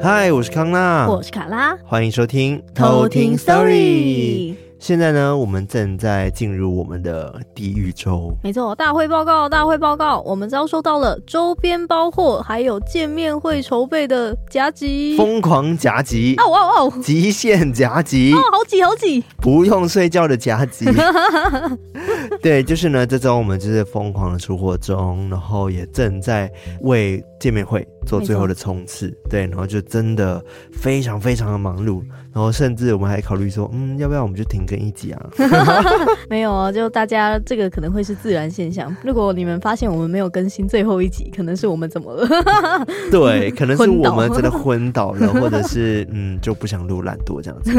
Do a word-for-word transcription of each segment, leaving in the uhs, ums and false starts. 嗨，我是康娜，我是卡拉，欢迎收听Talking Story。现在呢，我们正在进入我们的地狱周。没错，大会报告，大会报告，我们遭收到了周边包货，还有见面会筹备的夹击，疯狂夹击，哦哦哦，极限夹击，哦，好挤好挤，不用睡觉的夹击。对，就是呢，这周我们就是疯狂的出货中，然后也正在为见面会做最后的冲刺，对，然后就真的非常非常的忙碌，然后甚至我们还考虑说，嗯，要不要我们就停更一集啊？没有啊，就大家这个可能会是自然现象。如果你们发现我们没有更新最后一集，可能是我们怎么了？对，可能是我们真的昏倒了，或者是嗯就不想录，懒惰这样子。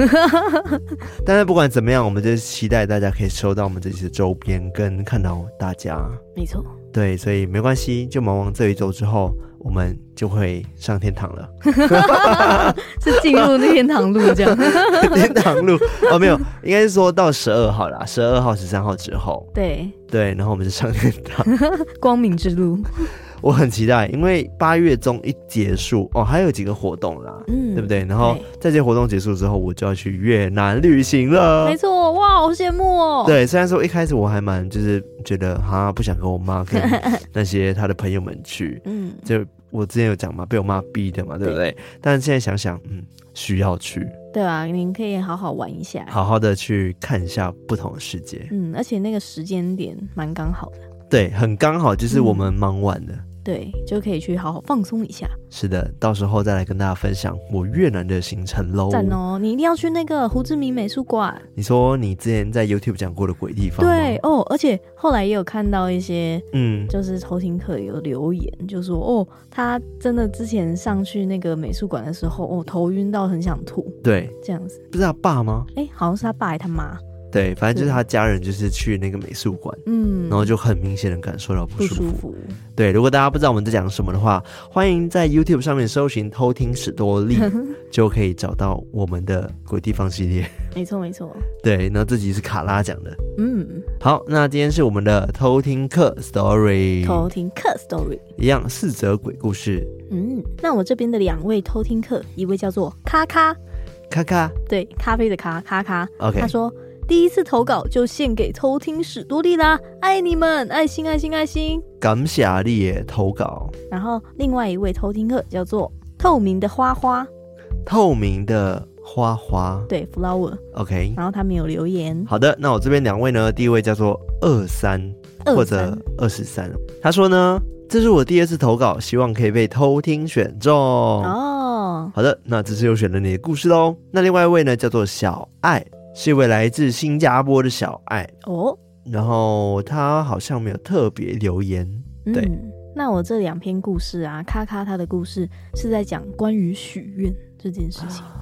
但是不管怎么样，我们就期待大家可以收到我们这期的周边，跟看到大家。没错。对，所以没关系，就忙完这一周之后，我们就会上天堂了。是进入那天堂路这样。天堂路哦，没有，应该是说到十二号啦，十二号十三号之后，对对，然后我们就上天堂。光明之路。我很期待，因为八月中一结束哦，还有几个活动啦，嗯，对不对？然后在这些活动结束之后，我就要去越南旅行了。没错，哇，好羡慕哦。对，虽然说一开始我还蛮就是觉得哈，不想跟我妈跟那些她的朋友们去，嗯，就我之前有讲嘛，被我妈逼的嘛，对不对？对，但现在想想，嗯，需要去。对啊，您可以好好玩一下，好好的去看一下不同的世界。嗯，而且那个时间点蛮刚好的。对，很刚好，就是我们忙完的。嗯，对，就可以去好好放松一下。是的，到时候再来跟大家分享我越南的行程咯。赞哦，你一定要去那个胡志明美术馆。你说你之前在 YouTube 讲过的鬼地方吗？对哦，而且后来也有看到一些嗯，就是偷听客有留言，就说哦，他真的之前上去那个美术馆的时候，哦，头晕到很想吐。对，这样子。不是他爸吗？哎，好像是他爸还是他妈。对，反正就是他家人就是去那个美术馆，嗯，然后就很明显的感受到不舒服。不舒服。对，如果大家不知道我们在讲什么的话，欢迎在 YouTube 上面搜寻偷听史多利，就可以找到我们的鬼地方系列。没错没错。对，那这集是卡拉讲的。嗯，好，那今天是我们的偷听客 Story， 偷听客 Story 一样四则鬼故事。嗯，那我这边的两位偷听客，一位叫做咖咖，咖咖，对，咖啡的咖，咖咖。OK， 他说。第一次投稿就献给偷听史多利啦，爱你们，爱心爱心爱心，感谢你的投稿。然后另外一位偷听客叫做透明的花花，透明的花花，对 flower。 OK， 然后他没有留言。好的，那我这边两位呢，第一位叫做二十三或者二十三，他说呢，这是我第二次投稿，希望可以被偷听选中哦。好的，那这次又选了你的故事咯。那另外一位呢叫做小爱，是一位来自新加坡的小爱哦，然后他好像没有特别留言。对，嗯，那我这两篇故事啊，咔咔他的故事是在讲关于许愿这件事情，啊，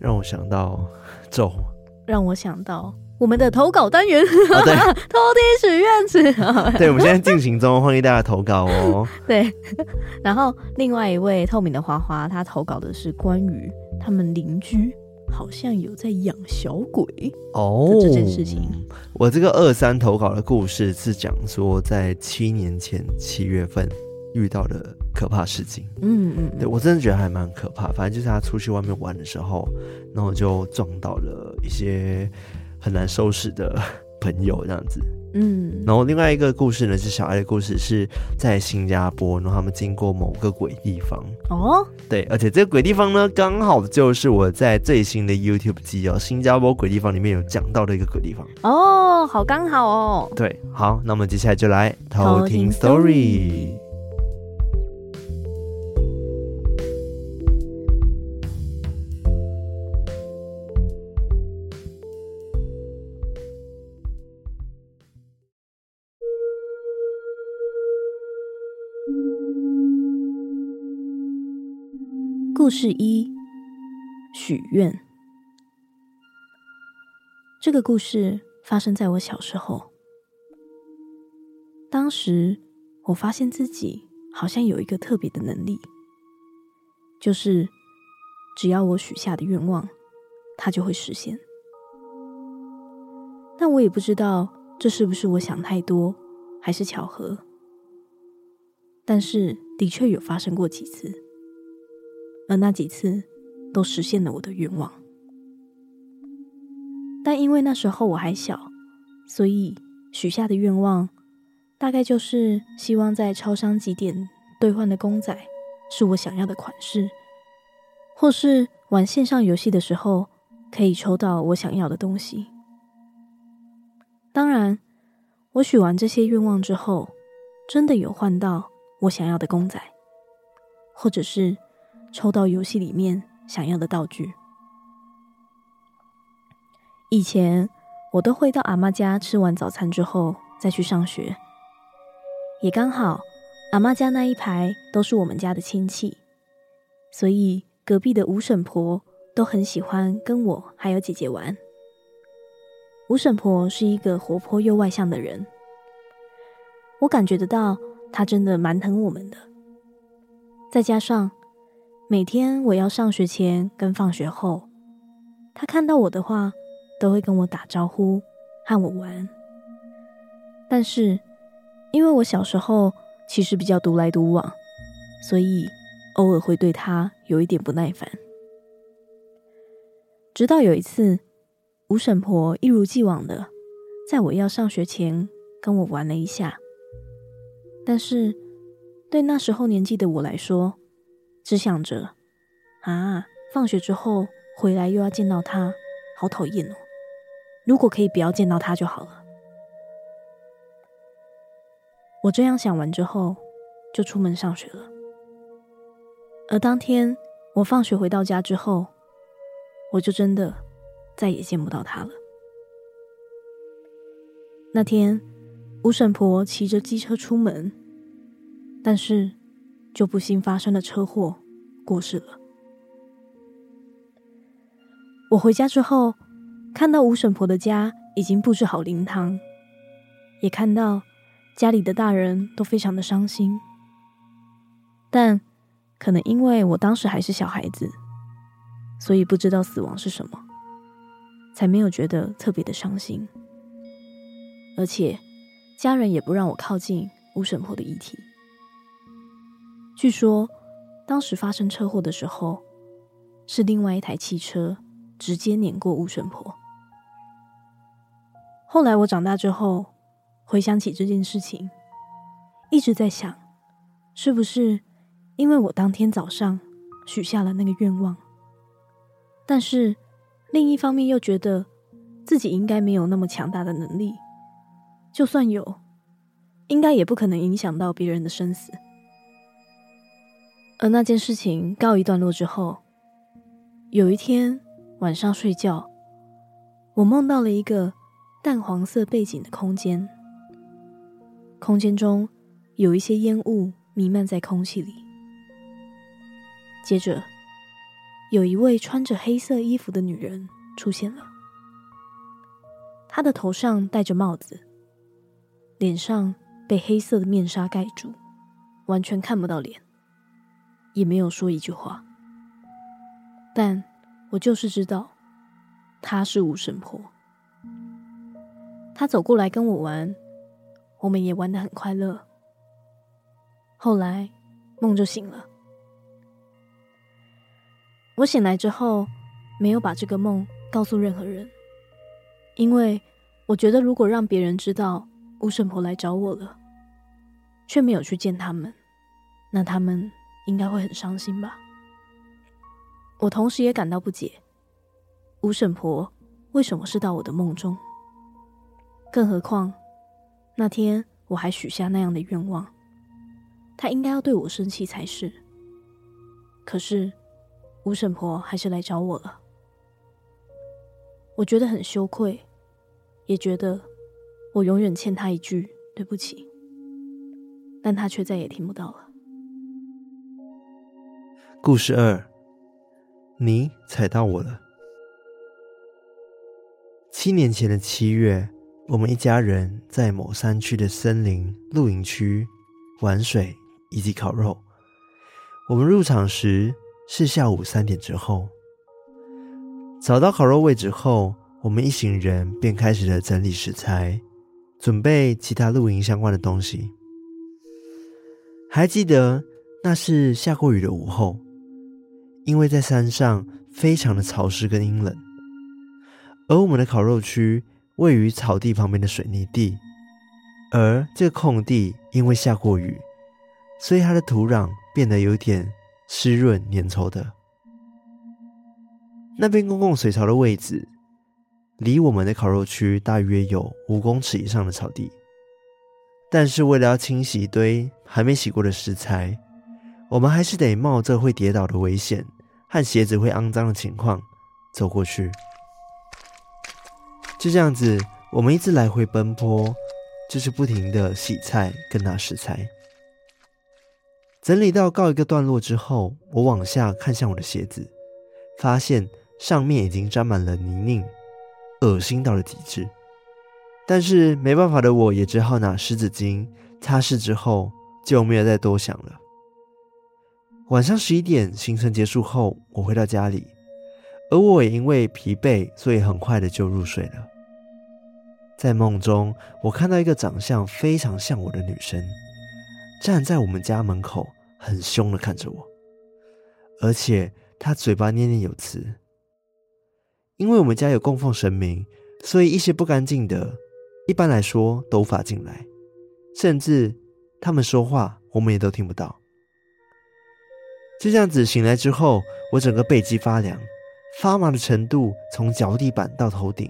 让我想到咒，让我想到我们的投稿单元，哦，对，偷听许愿池。对，我们现在进行中，欢迎大家投稿哦。对，然后另外一位透明的花花，他投稿的是关于他们邻居好像有在养小鬼哦，这件事情。我这个二三投稿的故事是讲说，在七年前七月份遇到的可怕事情。嗯嗯，对，我真的觉得还蛮可怕。反正就是他出去外面玩的时候，然后就撞到了一些很难收拾的朋友这样子。嗯，然后另外一个故事呢是小爱的故事，是在新加坡，然后他们经过某个鬼地方哦，对，而且这个鬼地方呢刚好就是我在最新的 YouTube 集哦，新加坡鬼地方里面有讲到的一个鬼地方哦，好刚好哦，对，好，那我们接下来就来偷听 Story。故事一，许愿。这个故事发生在我小时候，当时我发现自己好像有一个特别的能力，就是只要我许下的愿望，它就会实现。但我也不知道这是不是我想太多，还是巧合，但是的确有发生过几次，而那几次都实现了我的愿望。但因为那时候我还小，所以许下的愿望大概就是希望在超商几点兑换的公仔是我想要的款式，或是玩线上游戏的时候可以抽到我想要的东西。当然我许完这些愿望之后，真的有换到我想要的公仔，或者是抽到游戏里面想要的道具。以前我都会到阿嬷家吃完早餐之后再去上学，也刚好阿嬷家那一排都是我们家的亲戚，所以隔壁的五婶婆都很喜欢跟我还有姐姐玩。五婶婆是一个活泼又外向的人，我感觉得到她真的蛮疼我们的。再加上每天我要上学前跟放学后，他看到我的话都会跟我打招呼和我玩。但是因为我小时候其实比较独来独往，所以偶尔会对他有一点不耐烦。直到有一次，吴婶婆一如既往的在我要上学前跟我玩了一下，但是对那时候年纪的我来说，只想着啊，放学之后回来又要见到他，好讨厌哦，如果可以不要见到他就好了。我这样想完之后就出门上学了。而当天我放学回到家之后，我就真的再也见不到他了。那天吴婶婆骑着机车出门，但是就不幸发生了车祸，过世了。我回家之后，看到吴婶婆的家已经布置好灵堂，也看到家里的大人都非常的伤心。但可能因为我当时还是小孩子，所以不知道死亡是什么，才没有觉得特别的伤心。而且家人也不让我靠近吴婶婆的遗体。据说当时发生车祸的时候，是另外一台汽车直接碾过吴婶婆。后来我长大之后回想起这件事情，一直在想是不是因为我当天早上许下了那个愿望，但是另一方面又觉得自己应该没有那么强大的能力，就算有应该也不可能影响到别人的生死。而那件事情告一段落之后，有一天晚上睡觉，我梦到了一个淡黄色背景的空间，空间中有一些烟雾弥漫在空气里。接着有一位穿着黑色衣服的女人出现了，她的头上戴着帽子，脸上被黑色的面纱盖住，完全看不到脸，也没有说一句话，但我就是知道她是吴神婆。她走过来跟我玩，我们也玩得很快乐。后来梦就醒了，我醒来之后没有把这个梦告诉任何人，因为我觉得如果让别人知道吴婶婆来找我了，却没有去见他们，那他们应该会很伤心吧。我同时也感到不解，吴婶婆为什么是到我的梦中？更何况那天我还许下那样的愿望，她应该要对我生气才是。可是吴婶婆还是来找我了，我觉得很羞愧，也觉得我永远欠她一句对不起，但她却再也听不到了。故事二，你踩到我了。七年前的七月，我们一家人在某山区的森林露营区玩水以及烤肉。我们入场时是下午三点之后。找到烤肉位置后，我们一行人便开始了整理食材，准备其他露营相关的东西。还记得那是下过雨的午后，因为在山上非常的潮湿跟阴冷，而我们的烤肉区位于草地旁边的水泥地，而这个空地因为下过雨，所以它的土壤变得有点湿润粘稠的。那边公共水槽的位置离我们的烤肉区大约有五公尺以上的草地，但是为了要清洗一堆还没洗过的食材，我们还是得冒着会跌倒的危险和鞋子会肮脏的情况走过去。就这样子，我们一直来回奔波，就是不停的洗菜跟拿食材。整理到告一个段落之后，我往下看向我的鞋子，发现上面已经沾满了泥泞，恶心到了极致。但是没办法的，我也只好拿湿纸巾擦拭，之后就没有再多想了。晚上十一点行程结束后，我回到家里，而我也因为疲惫，所以很快的就入睡了。在梦中，我看到一个长相非常像我的女生站在我们家门口，很凶的看着我，而且她嘴巴念念有词。因为我们家有供奉神明，所以一些不干净的一般来说都无法进来，甚至他们说话我们也都听不到。就这样子醒来之后，我整个背脊发凉，发麻的程度从脚底板到头顶，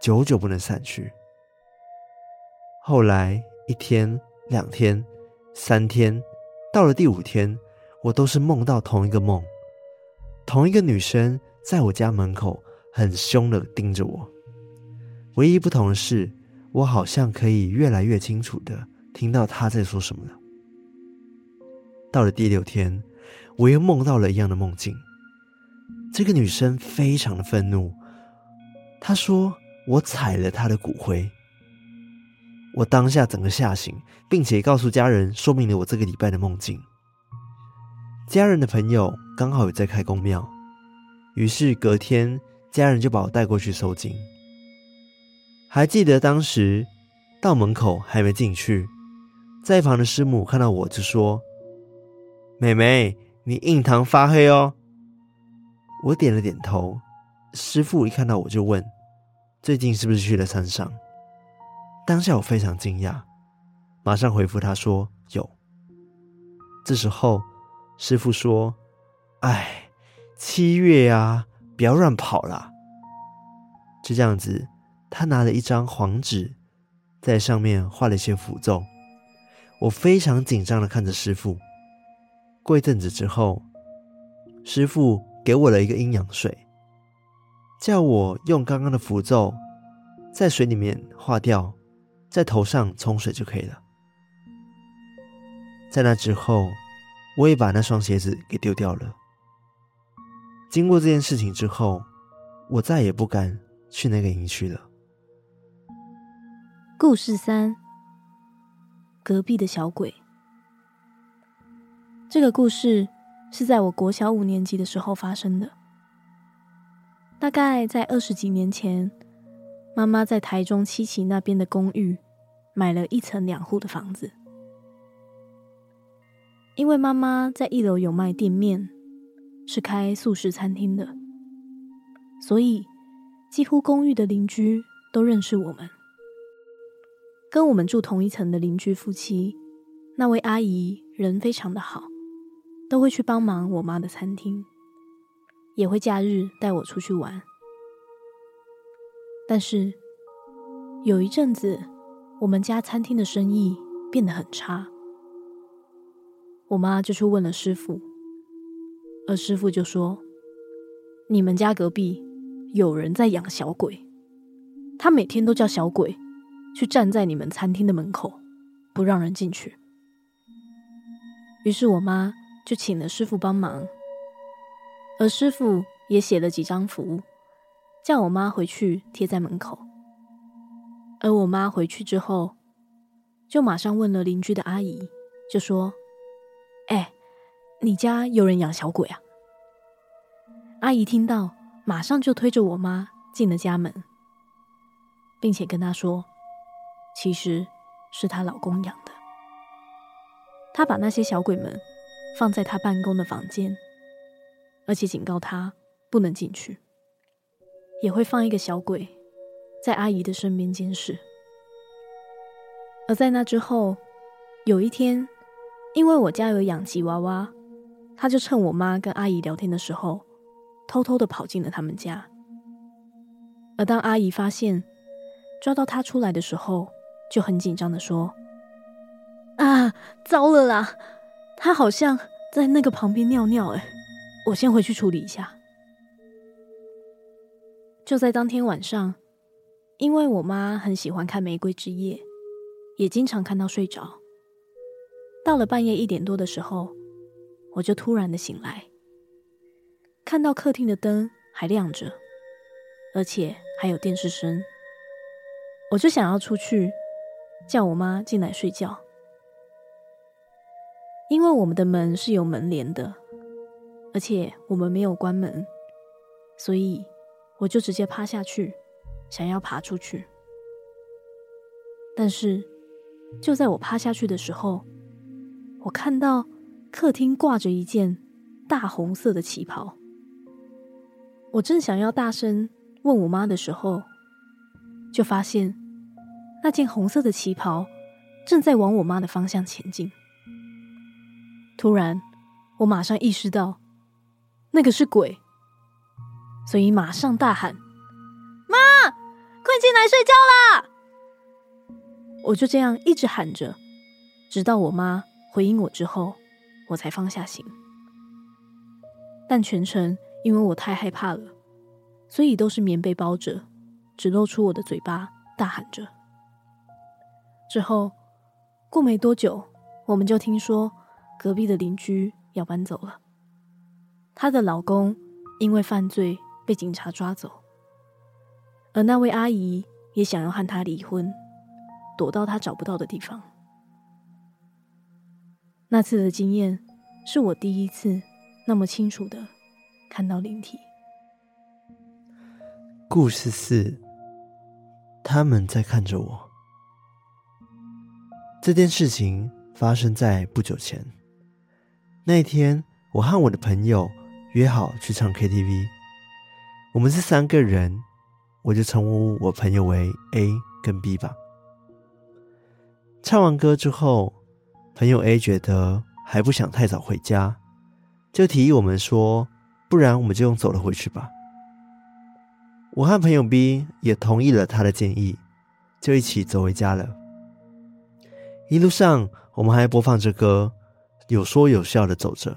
久久不能散去。后来一天两天三天，到了第五天，我都是梦到同一个梦，同一个女生在我家门口很凶的盯着我。唯一不同的是，我好像可以越来越清楚的听到她在说什么了。到了第六天，我又梦到了一样的梦境，这个女生非常的愤怒，她说我踩了她的骨灰。我当下整个吓醒，并且告诉家人说明了我这个礼拜的梦境。家人的朋友刚好有在开公庙，于是隔天家人就把我带过去收金。还记得当时到门口还没进去，在一旁的师母看到我就说，妹妹，你印堂发黑哦。我点了点头，师父一看到我就问，最近是不是去了山上？当下我非常惊讶，马上回复他说有。这时候师父说，哎，七月啊，不要乱跑啦。就这样子，他拿了一张黄纸，在上面画了一些符咒。我非常紧张地看着师父。过一阵子之后，师父给我了一个阴阳水，叫我用刚刚的符咒在水里面化掉，在头上冲水就可以了。在那之后，我也把那双鞋子给丢掉了。经过这件事情之后，我再也不敢去那个营区了。故事三，隔壁的小鬼。这个故事是在我国小五年级的时候发生的，大概在二十几年前，妈妈在台中七期那边的公寓买了一层两户的房子。因为妈妈在一楼有卖店面，是开素食餐厅的，所以几乎公寓的邻居都认识我们。跟我们住同一层的邻居夫妻，那位阿姨人非常的好，都会去帮忙我妈的餐厅，也会假日带我出去玩。但是有一阵子，我们家餐厅的生意变得很差，我妈就去问了师傅，而师傅就说，你们家隔壁有人在养小鬼，他每天都叫小鬼去站在你们餐厅的门口，不让人进去。于是我妈就请了师傅帮忙，而师傅也写了几张符，叫我妈回去贴在门口。而我妈回去之后，就马上问了邻居的阿姨，就说，哎，你家有人养小鬼啊？阿姨听到，马上就推着我妈进了家门，并且跟她说，其实是她老公养的。她把那些小鬼们放在她办公的房间，而且警告她不能进去，也会放一个小鬼在阿姨的身边监视。而在那之后，有一天，因为我家有养吉娃娃，她就趁我妈跟阿姨聊天的时候，偷偷地跑进了他们家。而当阿姨发现抓到她出来的时候，就很紧张地说，啊，糟了啦，她好像在那个旁边尿尿耶，我先回去处理一下。就在当天晚上，因为我妈很喜欢看《玫瑰之夜》，也经常看到睡着，到了半夜一点多的时候，我就突然的醒来，看到客厅的灯还亮着，而且还有电视声，我就想要出去叫我妈进来睡觉。因为我们的门是有门帘的，而且我们没有关门，所以我就直接趴下去想要爬出去。但是就在我趴下去的时候，我看到客厅挂着一件大红色的旗袍。我正想要大声问我妈的时候，就发现那件红色的旗袍正在往我妈的方向前进。突然我马上意识到那个是鬼，所以马上大喊，妈，快进来睡觉啦！我就这样一直喊着，直到我妈回应我之后，我才放下心。但全程因为我太害怕了，所以都是棉被包着，只露出我的嘴巴大喊着。之后过没多久，我们就听说隔壁的邻居要搬走了，她的老公因为犯罪被警察抓走，而那位阿姨也想要和她离婚，躲到她找不到的地方。那次的经验是我第一次那么清楚的看到灵体。故事四，他们在看着我。这件事情发生在不久前，那一天我和我的朋友约好去唱 K T V， 我们是三个人，我就称呼我朋友为 A 跟 B 吧。唱完歌之后，朋友 A 觉得还不想太早回家，就提议我们说，不然我们就用走了回去吧。我和朋友 B 也同意了他的建议，就一起走回家了。一路上我们还播放着歌，有说有笑的走着。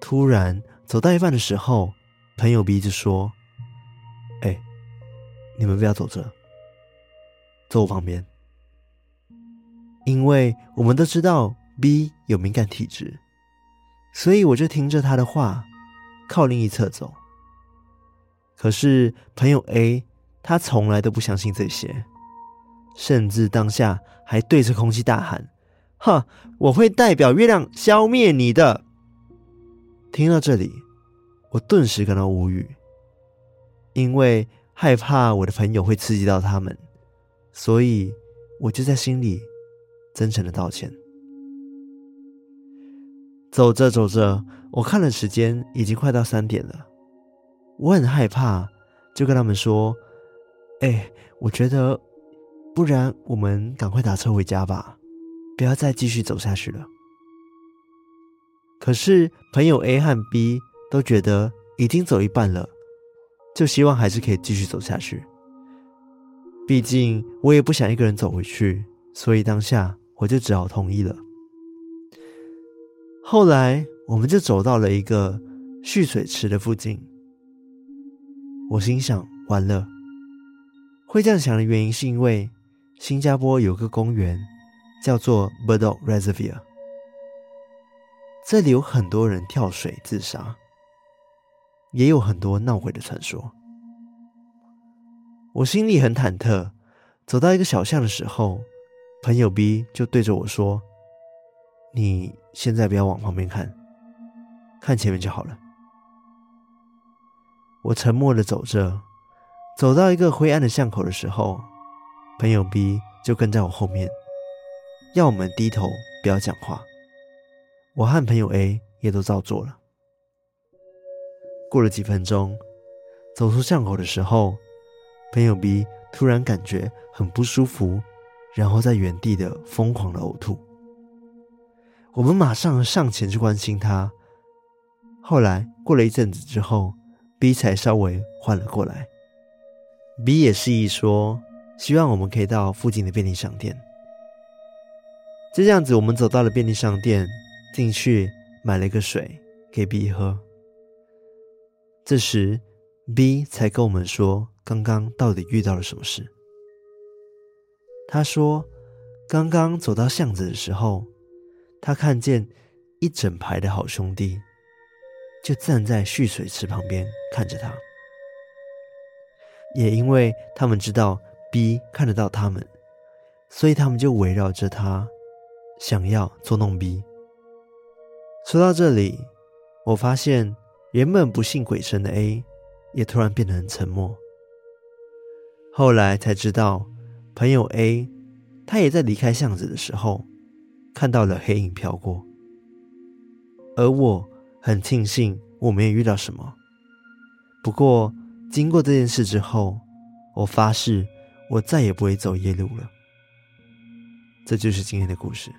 突然走到一半的时候，朋友 B 就说，哎、欸，你们不要走着，走我旁边。因为我们都知道 B 有敏感体质，所以我就听着他的话靠另一侧走。可是朋友 A 他从来都不相信这些，甚至当下还对着空气大喊，哈，我会代表月亮消灭你的。听到这里，我顿时感到无语，因为害怕我的朋友会刺激到他们，所以我就在心里真诚的道歉。走着走着，我看了时间已经快到三点了，我很害怕，就跟他们说，哎、欸，我觉得不然我们赶快打车回家吧，不要再继续走下去了。可是朋友 A 和 B 都觉得已经走一半了，就希望还是可以继续走下去。毕竟我也不想一个人走回去，所以当下我就只好同意了。后来我们就走到了一个蓄水池的附近，我心想完了。会这样想的原因是因为新加坡有个公园叫做 Bedok Reservoir， 这里有很多人跳水自杀，也有很多闹鬼的传说。我心里很忐忑，走到一个小巷的时候，朋友 B 就对着我说，你现在不要往旁边看，看前面就好了。我沉默地走着，走到一个灰暗的巷口的时候，朋友 B 就跟在我后面，要我们低头不要讲话。我和朋友 A 也都照做了。过了几分钟，走出巷口的时候，朋友 B 突然感觉很不舒服，然后在原地的疯狂的呕吐。我们马上上前去关心他。后来过了一阵子之后， B 才稍微缓了过来。B 也示意说希望我们可以到附近的便利商店。就这样子，我们走到了便利商店，进去买了一个水给 B 喝。这时 B 才跟我们说刚刚到底遇到了什么事。他说刚刚走到巷子的时候，他看见一整排的好兄弟就站在蓄水池旁边看着他，也因为他们知道 B 看得到他们，所以他们就围绕着他想要捉弄 B。 说到这里，我发现原本不信鬼神的 A 也突然变得很沉默。后来才知道朋友 A 他也在离开巷子的时候看到了黑影飘过，而我很庆幸我没有遇到什么。不过经过这件事之后，我发誓我再也不会走夜路了。这就是今天的故事。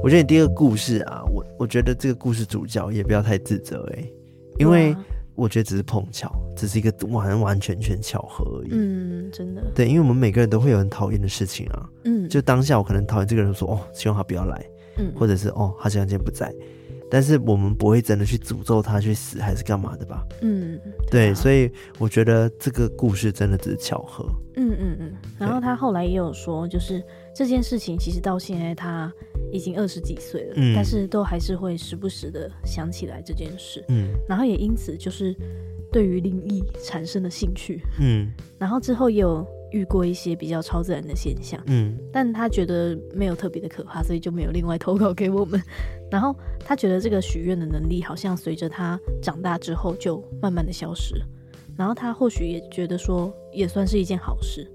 我觉得第二个故事啊，我我觉得这个故事主角也不要太自责哎、欸，因为我觉得只是碰巧，只是一个完完全全巧合而已。嗯，真的。对，因为我们每个人都会有很讨厌的事情啊。嗯，就当下我可能讨厌这个人说，说哦，希望他不要来，嗯，或者是哦，他现在不在，但是我们不会真的去诅咒他去死还是干嘛的吧？嗯，对,、啊、对，所以我觉得这个故事真的只是巧合。嗯嗯嗯。然后他后来也有说，就是这件事情其实到现在他已经二十几岁了、嗯、但是都还是会时不时的想起来这件事、嗯、然后也因此就是对于灵异产生了兴趣、嗯、然后之后也有遇过一些比较超自然的现象、嗯、但他觉得没有特别的可怕，所以就没有另外投稿给我们。然后他觉得这个许愿的能力好像随着他长大之后就慢慢的消失，然后他或许也觉得说也算是一件好事，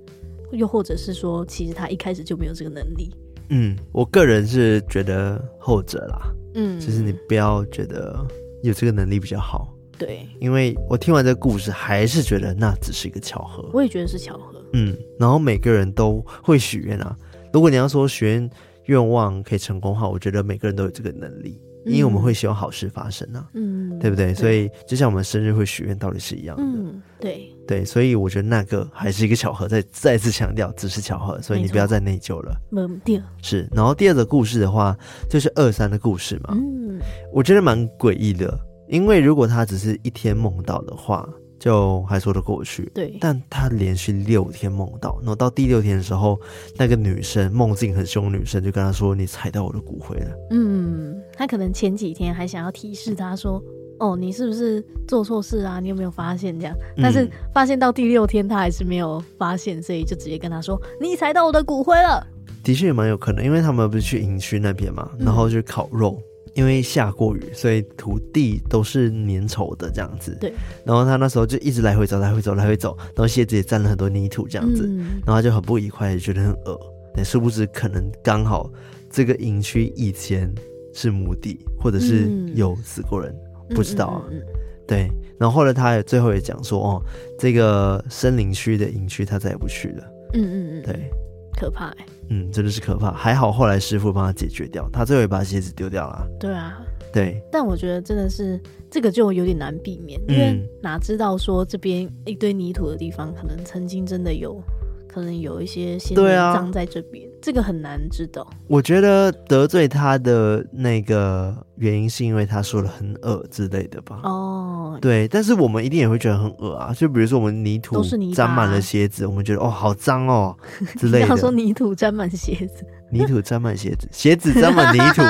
又或者是说其实他一开始就没有这个能力。嗯，我个人是觉得后者啦。嗯，就是你不要觉得有这个能力比较好。对，因为我听完这个故事还是觉得那只是一个巧合。我也觉得是巧合。嗯，然后每个人都会许愿啊，如果你要说许愿愿望可以成功的话，我觉得每个人都有这个能力，因为我们会希望好事发生啊，嗯，对不对？对，所以就像我们生日会许愿道理是一样的。嗯，对对，所以我觉得那个还是一个巧合，再再次强调只是巧合，所以你不要再内疚了。嗯，对，是。然后第二个故事的话就是二三的故事嘛。嗯，我觉得蛮诡异的，因为如果他只是一天梦到的话就还说得过去。对，但他连续六天梦到，然后到第六天的时候，那个女生梦境很凶，女生就跟他说你踩到我的骨灰了。嗯，他可能前几天还想要提示他说哦，你是不是做错事啊，你有没有发现这样，但是发现到第六天他还是没有发现，所以就直接跟他说你踩到我的骨灰了。的确也蛮有可能，因为他们不是去营区那边嘛，然后去烤肉、嗯、因为下过雨，所以土地都是粘稠的这样子。对。然后他那时候就一直来回走，来回走，来回走，然后鞋子也沾了很多泥土这样子，嗯、然后他就很不愉快，也觉得很恶。但殊不知，可能刚好这个营区以前是墓地，或者是有死过人，嗯、不知道啊。嗯嗯嗯嗯对。然后后来他最后也讲说，哦，这个森林区的营区他再也不去了。嗯嗯嗯，对。可怕哎、欸，嗯，真的是可怕。还好后来师傅帮他解决掉，他最后一把鞋子丢掉了。对啊，对。但我觉得真的是这个就有点难避免，嗯、因为哪知道说这边一堆泥土的地方，可能曾经真的有，可能有一些仙人葬在这边、啊，这个很难知道。我觉得得罪他的那个原因是因为他说的很恶之类的吧？哦，对。但是我们一定也会觉得很恶啊，就比如说我们泥土沾满了鞋子，我们觉得哦好脏哦之类的。你要说泥土沾满鞋子，泥土沾满鞋子，鞋子沾满泥土，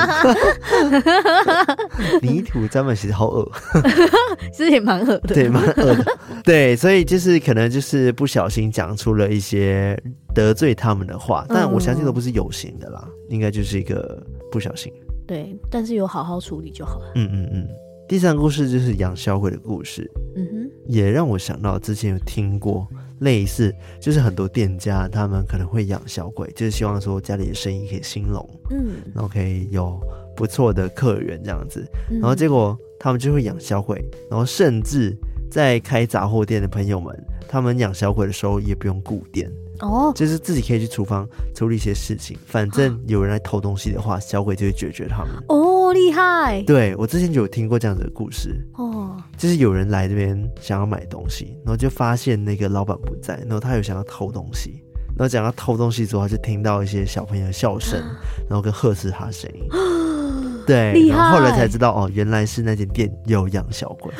泥土沾满鞋子，好恶。其实也蛮恶的，对，蛮恶的。对，所以就是可能就是不小心讲出了一些得罪他们的话，但我相信都不是有心的啦，嗯、应该就是一个不小心。对，但是有好好处理就好了。嗯嗯嗯。第三个故事就是养小鬼的故事，嗯哼，也让我想到之前有听过类似，就是很多店家他们可能会养小鬼，就是希望说家里的生意可以兴隆，嗯，然后可以有不错的客源这样子，然后结果他们就会养小鬼，然后甚至在开杂货店的朋友们，他们养小鬼的时候也不用顾店。哦，就是自己可以去厨房处理一些事情，反正有人来偷东西的话，小鬼就会解决他们。哦，厉害！对，我之前就有听过这样子的故事。哦，就是有人来这边想要买东西，然后就发现那个老板不在，然后他有想要偷东西，然后讲到偷东西之后，他就听到一些小朋友的笑声，啊、然后跟呵斥他的声音。对，然后后来才知道哦，原来是那间店有养小鬼。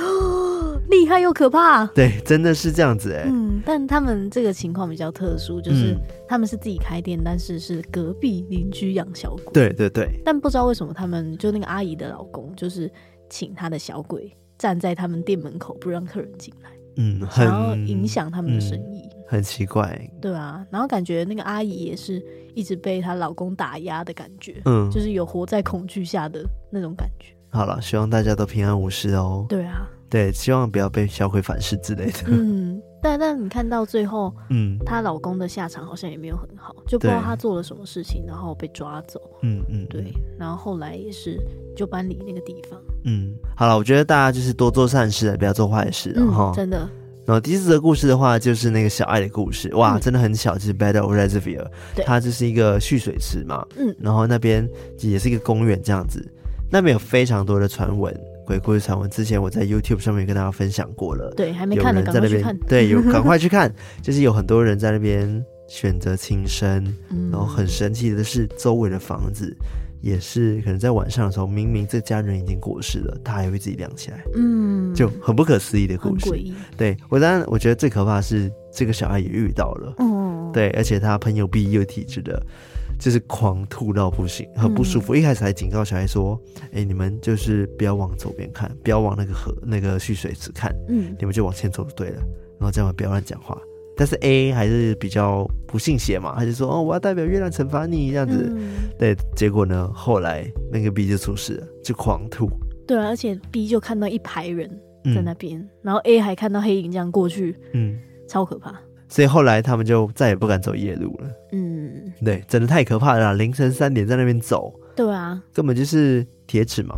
厉害又可怕，对，真的是这样子哎、欸。嗯，但他们这个情况比较特殊，就是他们是自己开店，嗯、但是是隔壁邻居养小鬼。对对对。但不知道为什么他们就那个阿姨的老公，就是请他的小鬼站在他们店门口，不让客人进来，嗯，很然后影响他们的生意、嗯，很奇怪。对啊，然后感觉那个阿姨也是一直被她老公打压的感觉，嗯，就是有活在恐惧下的那种感觉。好了，希望大家都平安无事哦。对啊。对，希望不要被小鬼反噬之类的。嗯，但但你看到最后，嗯，她老公的下场好像也没有很好，就不知道他做了什么事情，然后被抓走。嗯嗯，对，然后后来也是就搬离那个地方。嗯，好了，我觉得大家就是多做善事，不要做坏事，然后、嗯、真的。然后第四则故事的话，就是那个小爱的故事，哇，嗯、真的很小，就是 Bedok Reservoir， 它就是一个蓄水池嘛，嗯，然后那边也是一个公园这样子，那边有非常多的传闻。鬼故事传闻之前我在 YouTube 上面跟大家分享过了，对，还没看的赶快去看，对，有赶快去看，就是有很多人在那边选择轻生、嗯、然后很神奇的是周围的房子也是可能在晚上的时候明明这家人已经过世了，他还会自己亮起来，嗯，就很不可思议的故事，很诡异。对，我当然我觉得最可怕的是这个小孩也遇到了、嗯、对，而且他朋友 B 又体质的就是狂吐到不行，很不舒服、嗯、一开始还警告小孩说哎、欸，你们就是不要往左边看，不要往那个河那个蓄水池看、嗯、你们就往前走就对了，然后这样不要乱讲话，但是 A 还是比较不信邪嘛，他就说哦，我要代表月亮惩罚你这样子、嗯、对，结果呢后来那个 B 就出事了，就狂吐。对啊，而且 B 就看到一排人在那边、嗯、然后 A 还看到黑影这样过去，嗯，超可怕，所以后来他们就再也不敢走夜路了。嗯，对，真的太可怕了啦，凌晨三点在那边走。对啊，根本就是铁齿嘛。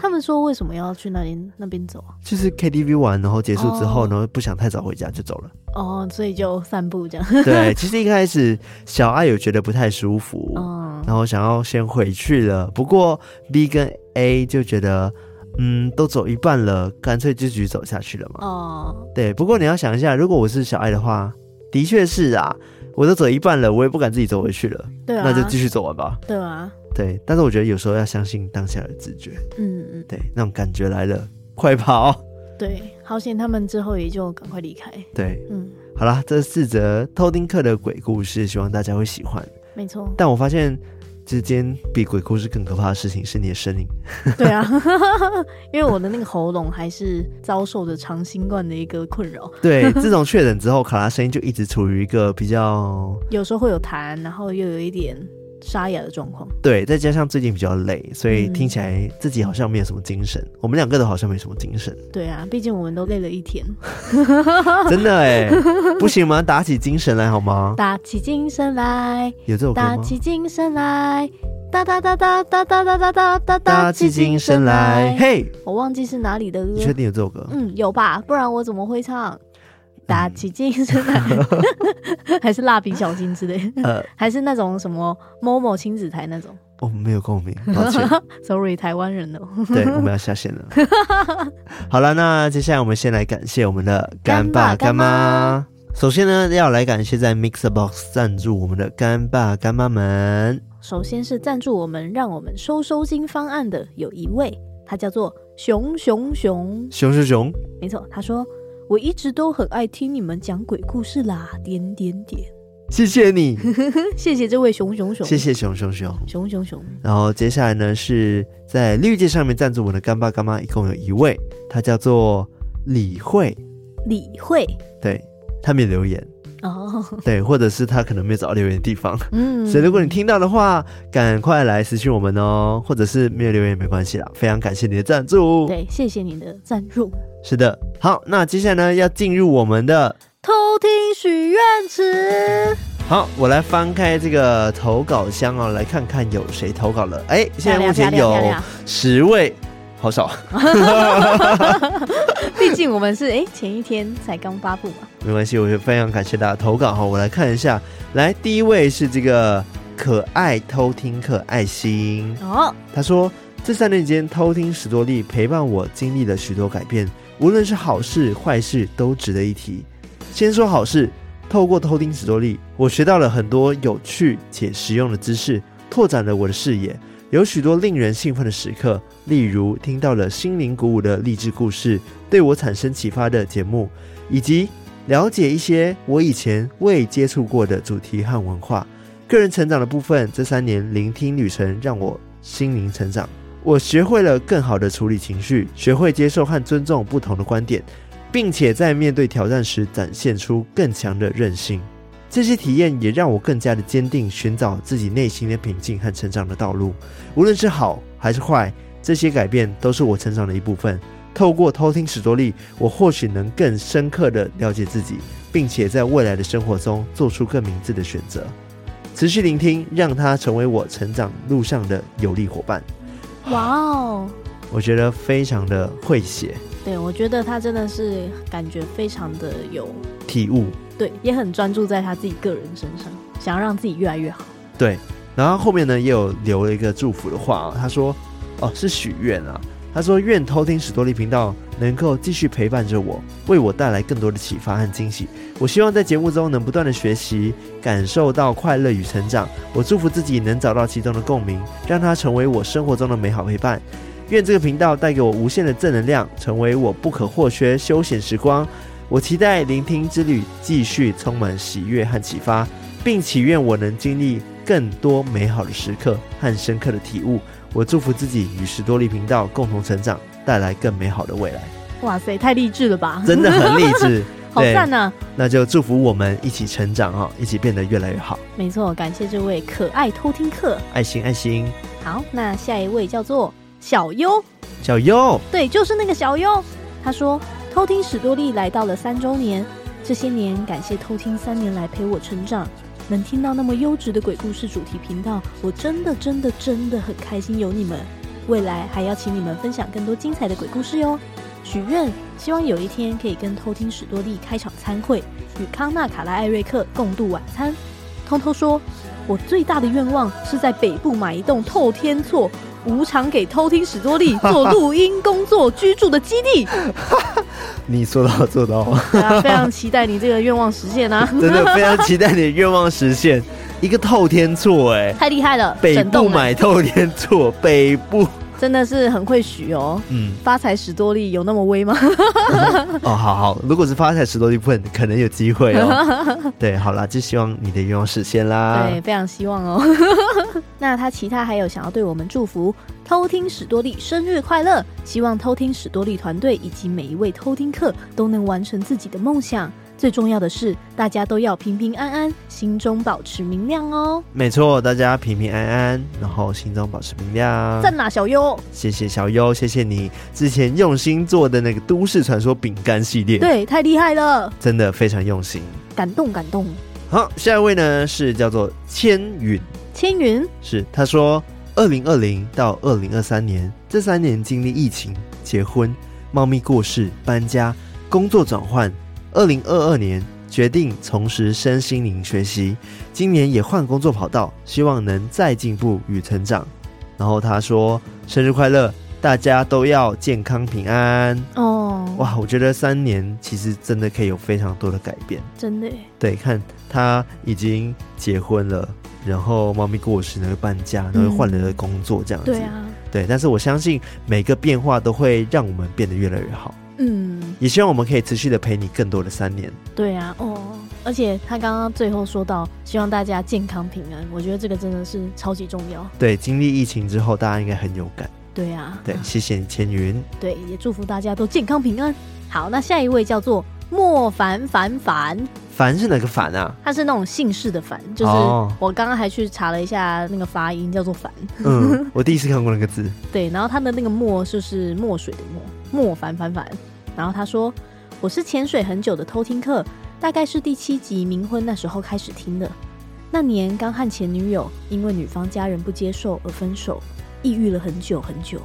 他们说为什么要去那边那边走啊？就是 K T V 玩，然后结束之后，哦、然后不想太早回家就走了。哦，所以就散步这样。对，其实一开始小爱有觉得不太舒服、哦，然后想要先回去了。不过 B 跟 A 就觉得。嗯，都走一半了，干脆就继续走下去了嘛。哦，对。不过你要想一下，如果我是小爱的话，的确是啊，我都走一半了，我也不敢自己走回去了。对啊，那就继续走完吧。对啊，对。但是我觉得有时候要相信当下的直觉。嗯嗯，对，那种感觉来了，快跑！对，好险他们之后也就赶快离开。对，嗯，好啦，这四则偷听课的鬼故事，希望大家会喜欢。没错。但我发现。之间比鬼故事更可怕的事情是你的声音。对啊，因为我的那个喉咙还是遭受着长新冠的一个困扰。对，自从确诊之后，卡拉声音就一直处于一个比较，有时候会有痰，然后又有一点沙哑的状况。对，再加上最近比较累，所以听起来自己好像没有什么精神、嗯、我们两个都好像没什么精神。对啊，毕竟我们都累了一天真的耶，不行吗？打起精神来好吗？打起精神来，有这首歌吗？打起精神来，哒哒哒哒哒哒哒哒哒哒，打起精神来。嘿、hey! 我忘记是哪里的歌。你确定有这首歌？嗯，有吧，不然我怎么会唱打起精神来还是蜡笔小新之类、呃、还是那种什么某某亲子台那种。我们、哦、没有共鸣，抱歉sorry 台湾人哦对，我们要下线了好了，那接下来我们先来感谢我们的干爸干妈。首先呢，要来感谢在 mixerbox 赞助我们的干爸干妈们。首先是赞助我们让我们收收金方案的有一位，他叫做熊熊熊熊熊熊，没错，他说我一直都很爱听你们讲鬼故事啦，点点点。谢谢你谢谢这位熊熊熊，谢谢熊熊熊熊熊熊。然后接下来呢，是在绿界上面赞助我的干爸干妈一共有一位，他叫做李慧李慧，对，他没有留言哦、oh. 对，或者是他可能没有找到留言的地方嗯，所以如果你听到的话赶快来私讯我们哦，或者是没有留言也没关系啦，非常感谢你的赞助。对，谢谢你的赞助。是的，好，那接下来呢要进入我们的偷听许愿池。好，我来翻开这个投稿箱哦，来看看有谁投稿了。哎，现在目前有十位，好少毕竟我们是、欸、前一天才刚发布嘛。没关系，我非常感谢大家投稿。我来看一下，来，第一位是这个可爱偷听可爱心、哦、他说这三年间偷听史多利陪伴我经历了许多改变，无论是好事坏事都值得一提。先说好事，透过偷听史多利我学到了很多有趣且实用的知识，拓展了我的视野，有许多令人兴奋的时刻，例如听到了心灵鼓舞的励志故事，对我产生启发的节目，以及了解一些我以前未接触过的主题和文化。个人成长的部分，这三年聆听旅程让我心灵成长，我学会了更好的处理情绪，学会接受和尊重不同的观点，并且在面对挑战时展现出更强的韧性。这些体验也让我更加的坚定寻找自己内心的平静和成长的道路，无论是好还是坏，这些改变都是我成长的一部分。透过偷听史多利，我或许能更深刻的了解自己，并且在未来的生活中做出更明智的选择。持续聆听，让它成为我成长路上的有力伙伴。哇哦，我觉得非常的会写。对，我觉得他真的是感觉非常的有体悟，对，也很专注在他自己个人身上，想要让自己越来越好。对，然后后面呢也有留了一个祝福的话、哦、他说哦是许愿啊，他说愿偷听史多利频道能够继续陪伴着我，为我带来更多的启发和惊喜。我希望在节目中能不断的学习，感受到快乐与成长。我祝福自己能找到其中的共鸣，让它成为我生活中的美好陪伴。愿这个频道带给我无限的正能量，成为我不可或缺休闲时光。我期待聆听之旅继续充满喜悦和启发，并祈愿我能经历更多美好的时刻和深刻的体悟。我祝福自己与史多利频道共同成长，带来更美好的未来。哇塞，太励志了吧，真的很励志好赞啊，那就祝福我们一起成长、哦、一起变得越来越好。没错，感谢这位可爱偷听客爱心爱心。好，那下一位叫做小优小优，对，就是那个小优。他说偷听史多利来到了三周年，这些年感谢偷听三年来陪我成长，能听到那么优质的鬼故事主题频道，我真的真的真的很开心有你们，未来还要请你们分享更多精彩的鬼故事哟。许愿希望有一天可以跟偷听史多利开场餐会，与康纳卡拉艾瑞克共度晚餐。偷偷说我最大的愿望是在北部买一栋透天厝，无偿给偷听史多利做录音工作居住的基地你说到做到对啊，非常期待你这个愿望实现啊真的非常期待你的愿望实现一个透天厝，哎、欸，太厉害了，北部买透天厝，北部真的是很会许哦、嗯、发财史多利有那么威吗哦，好好，如果是发财史多利部分可能有机会哦对，好啦，就希望你的愿望实现啦，对，非常希望哦那他其他还有想要对我们祝福，偷听史多利生日快乐，希望偷听史多利团队以及每一位偷听客都能完成自己的梦想，最重要的是大家都要平平安安，心中保持明亮哦。没错，大家平平安安，然后心中保持明亮。赞啦小优，谢谢小优，谢谢你之前用心做的那个都市传说饼干系列，对，太厉害了，真的非常用心，感动感动。好，下一位呢是叫做千云，千云是他说二零二零到二零二三年这三年经历疫情、结婚、猫咪过世、搬家、工作转换，二零二二年决定重拾身心灵学习，今年也换工作跑道，希望能再进步与成长。然后他说生日快乐，大家都要健康平安哦。哇，我觉得三年其实真的可以有非常多的改变，真的耶。对，看他已经结婚了，然后猫咪过世，然后搬家，然后换了工作这样子、嗯、对啊，对，但是我相信每个变化都会让我们变得越来越好。嗯，也希望我们可以持续的陪你更多的三年。对啊，哦，而且他刚刚最后说到希望大家健康平安，我觉得这个真的是超级重要。对，经历疫情之后大家应该很有感。对啊，对，谢谢千云。对，也祝福大家都健康平安。好，那下一位叫做莫凡凡凡，凡是哪个凡啊？他是那种姓氏的凡，就是我刚刚还去查了一下那个发音叫做凡。嗯，我第一次看过那个字。对，然后他的那个墨就是墨水的墨，莫凡凡凡。然后他说我是潜水很久的偷听客，大概是第七集冥婚那时候开始听的。那年刚和前女友因为女方家人不接受而分手，抑郁了很久很久，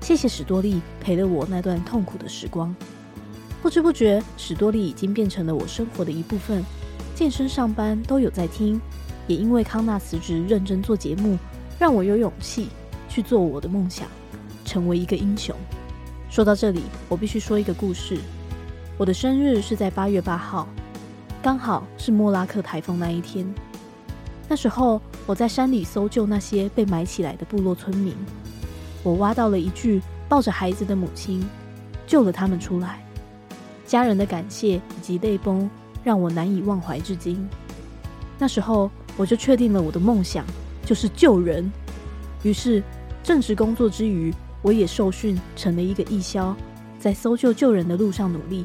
谢谢史多利陪了我那段痛苦的时光。不知不觉史多利已经变成了我生活的一部分，健身上班都有在听，也因为康纳辞职认真做节目，让我有勇气去做我的梦想，成为一个英雄。说到这里我必须说一个故事，我的生日是在八月八号，刚好是莫拉克台风那一天。那时候我在山里搜救那些被埋起来的部落村民，我挖到了一具抱着孩子的母亲，救了他们出来。家人的感谢以及泪崩让我难以忘怀至今。那时候我就确定了我的梦想就是救人，于是正职工作之余，我也受训成了一个义消，在搜救救人的路上努力，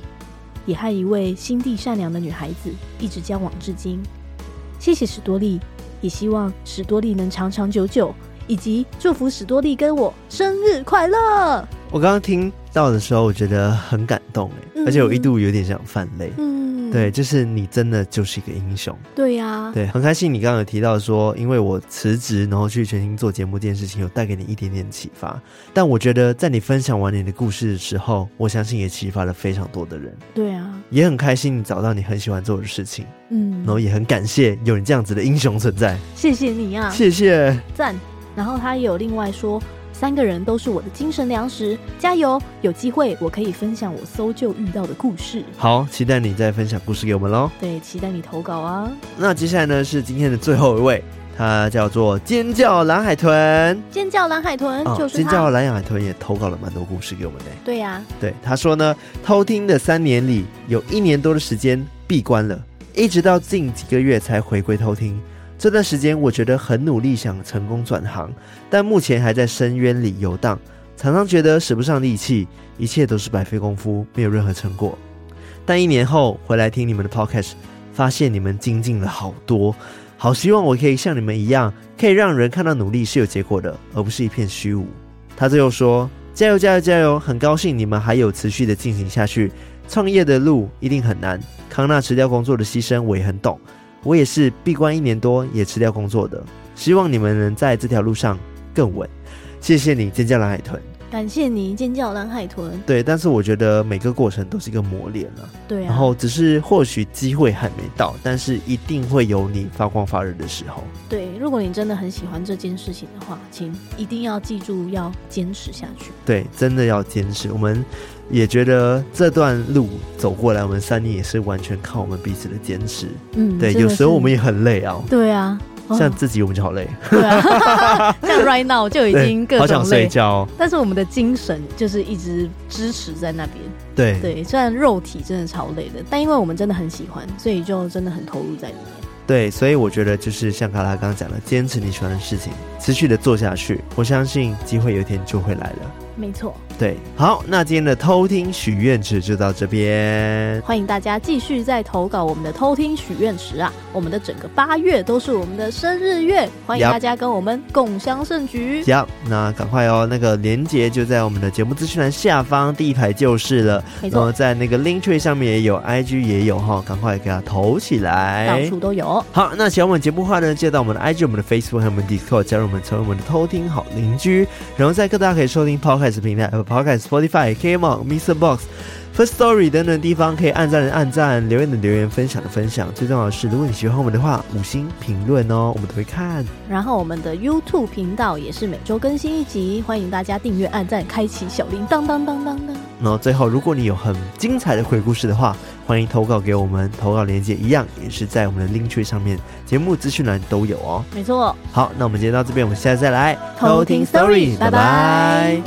也和一位心地善良的女孩子一直交往至今。谢谢史多利，也希望史多利能长长久久，以及祝福史多利跟我生日快乐。我刚刚听到的时候我觉得很感动、嗯、而且我一度有点想泛泪、嗯、对，就是你真的就是一个英雄。对呀、啊，对，很开心你刚刚有提到说因为我辞职然后去全心做节目这件事情有带给你一点点启发，但我觉得在你分享完你的故事的时候，我相信也启发了非常多的人。对啊，也很开心你找到你很喜欢做的事情，嗯，然后也很感谢有你这样子的英雄存在。谢谢你啊，谢谢，赞。然后他也有另外说三个人都是我的精神粮食，加油，有机会我可以分享我搜救遇到的故事。好，期待你再分享故事给我们咯。对，期待你投稿啊。那接下来呢是今天的最后一位，他叫做尖叫蓝海豚，尖叫蓝海豚、哦、就是他。尖叫蓝海豚也投稿了蛮多故事给我们的。对呀、啊，对，他说呢偷听的三年里有一年多的时间闭关了，一直到近几个月才回归偷听。这段时间我觉得很努力想成功转行，但目前还在深渊里游荡，常常觉得使不上力气，一切都是白费功夫，没有任何成果。但一年后回来听你们的 podcast， 发现你们精进了好多，好希望我可以像你们一样，可以让人看到努力是有结果的，而不是一片虚无。他最后说加油加油加油，很高兴你们还有持续的进行下去，创业的路一定很难，康纳辞掉工作的牺牲我也很懂，我也是闭关一年多也辞掉工作的，希望你们能在这条路上更稳。谢谢你尖叫蓝海豚。感谢你尖叫蓝海豚。对，但是我觉得每个过程都是一个磨练了、啊。对、啊，然后只是或许机会还没到，但是一定会有你发光发热的时候。对，如果你真的很喜欢这件事情的话，请一定要记住要坚持下去。对，真的要坚持。我们也觉得这段路走过来，我们三年也是完全靠我们彼此的坚持。嗯，对，有时候我们也很累啊。对啊。像自己我们就好累，对啊，像 right now 就已经各种累，好想睡觉、哦、但是我们的精神就是一直支持在那边。对对，虽然肉体真的超累的，但因为我们真的很喜欢，所以就真的很投入在里面。对，所以我觉得就是像卡拉刚刚讲的，坚持你喜欢的事情，持续的做下去，我相信机会有一天就会来了。没错，对。好，那今天的偷听许愿池就到这边，欢迎大家继续再投稿我们的偷听许愿池啊，我们的整个八月都是我们的生日月，欢迎大家跟我们共襄盛举。Yep, 那赶快哦，那个连结就在我们的节目资讯栏下方第一排就是了，然后在那个 Linktree 上面也有 I G 也有哈，赶快给它投起来，到处都有。好，那喜欢我们节目的话呢，记得到我们的 I G、我们的 Facebook 和我们的 Discord 加入我们，成为我们的偷听好邻居。然后在各大可以收听 Podcast 平台 Apple Podcast、Spotify、KMon、mixerbox、First Story 等等地方，可以按赞的按赞，留言的留言，分享的分享。最重要的是，如果你喜欢我们的话，五星评论哦，我们都会看。然后我们的 YouTube 频道也是每周更新一集，欢迎大家订阅、按赞、开启小铃铛当当当当。然后最后，如果你有很精彩的鬼故事的话，欢迎投稿给我们，投稿链接一样也是在我们的 Linktree 上面，节目资讯栏都有哦。没错。好，那我们今天到这边，我们下次再来偷听 Story， 拜拜。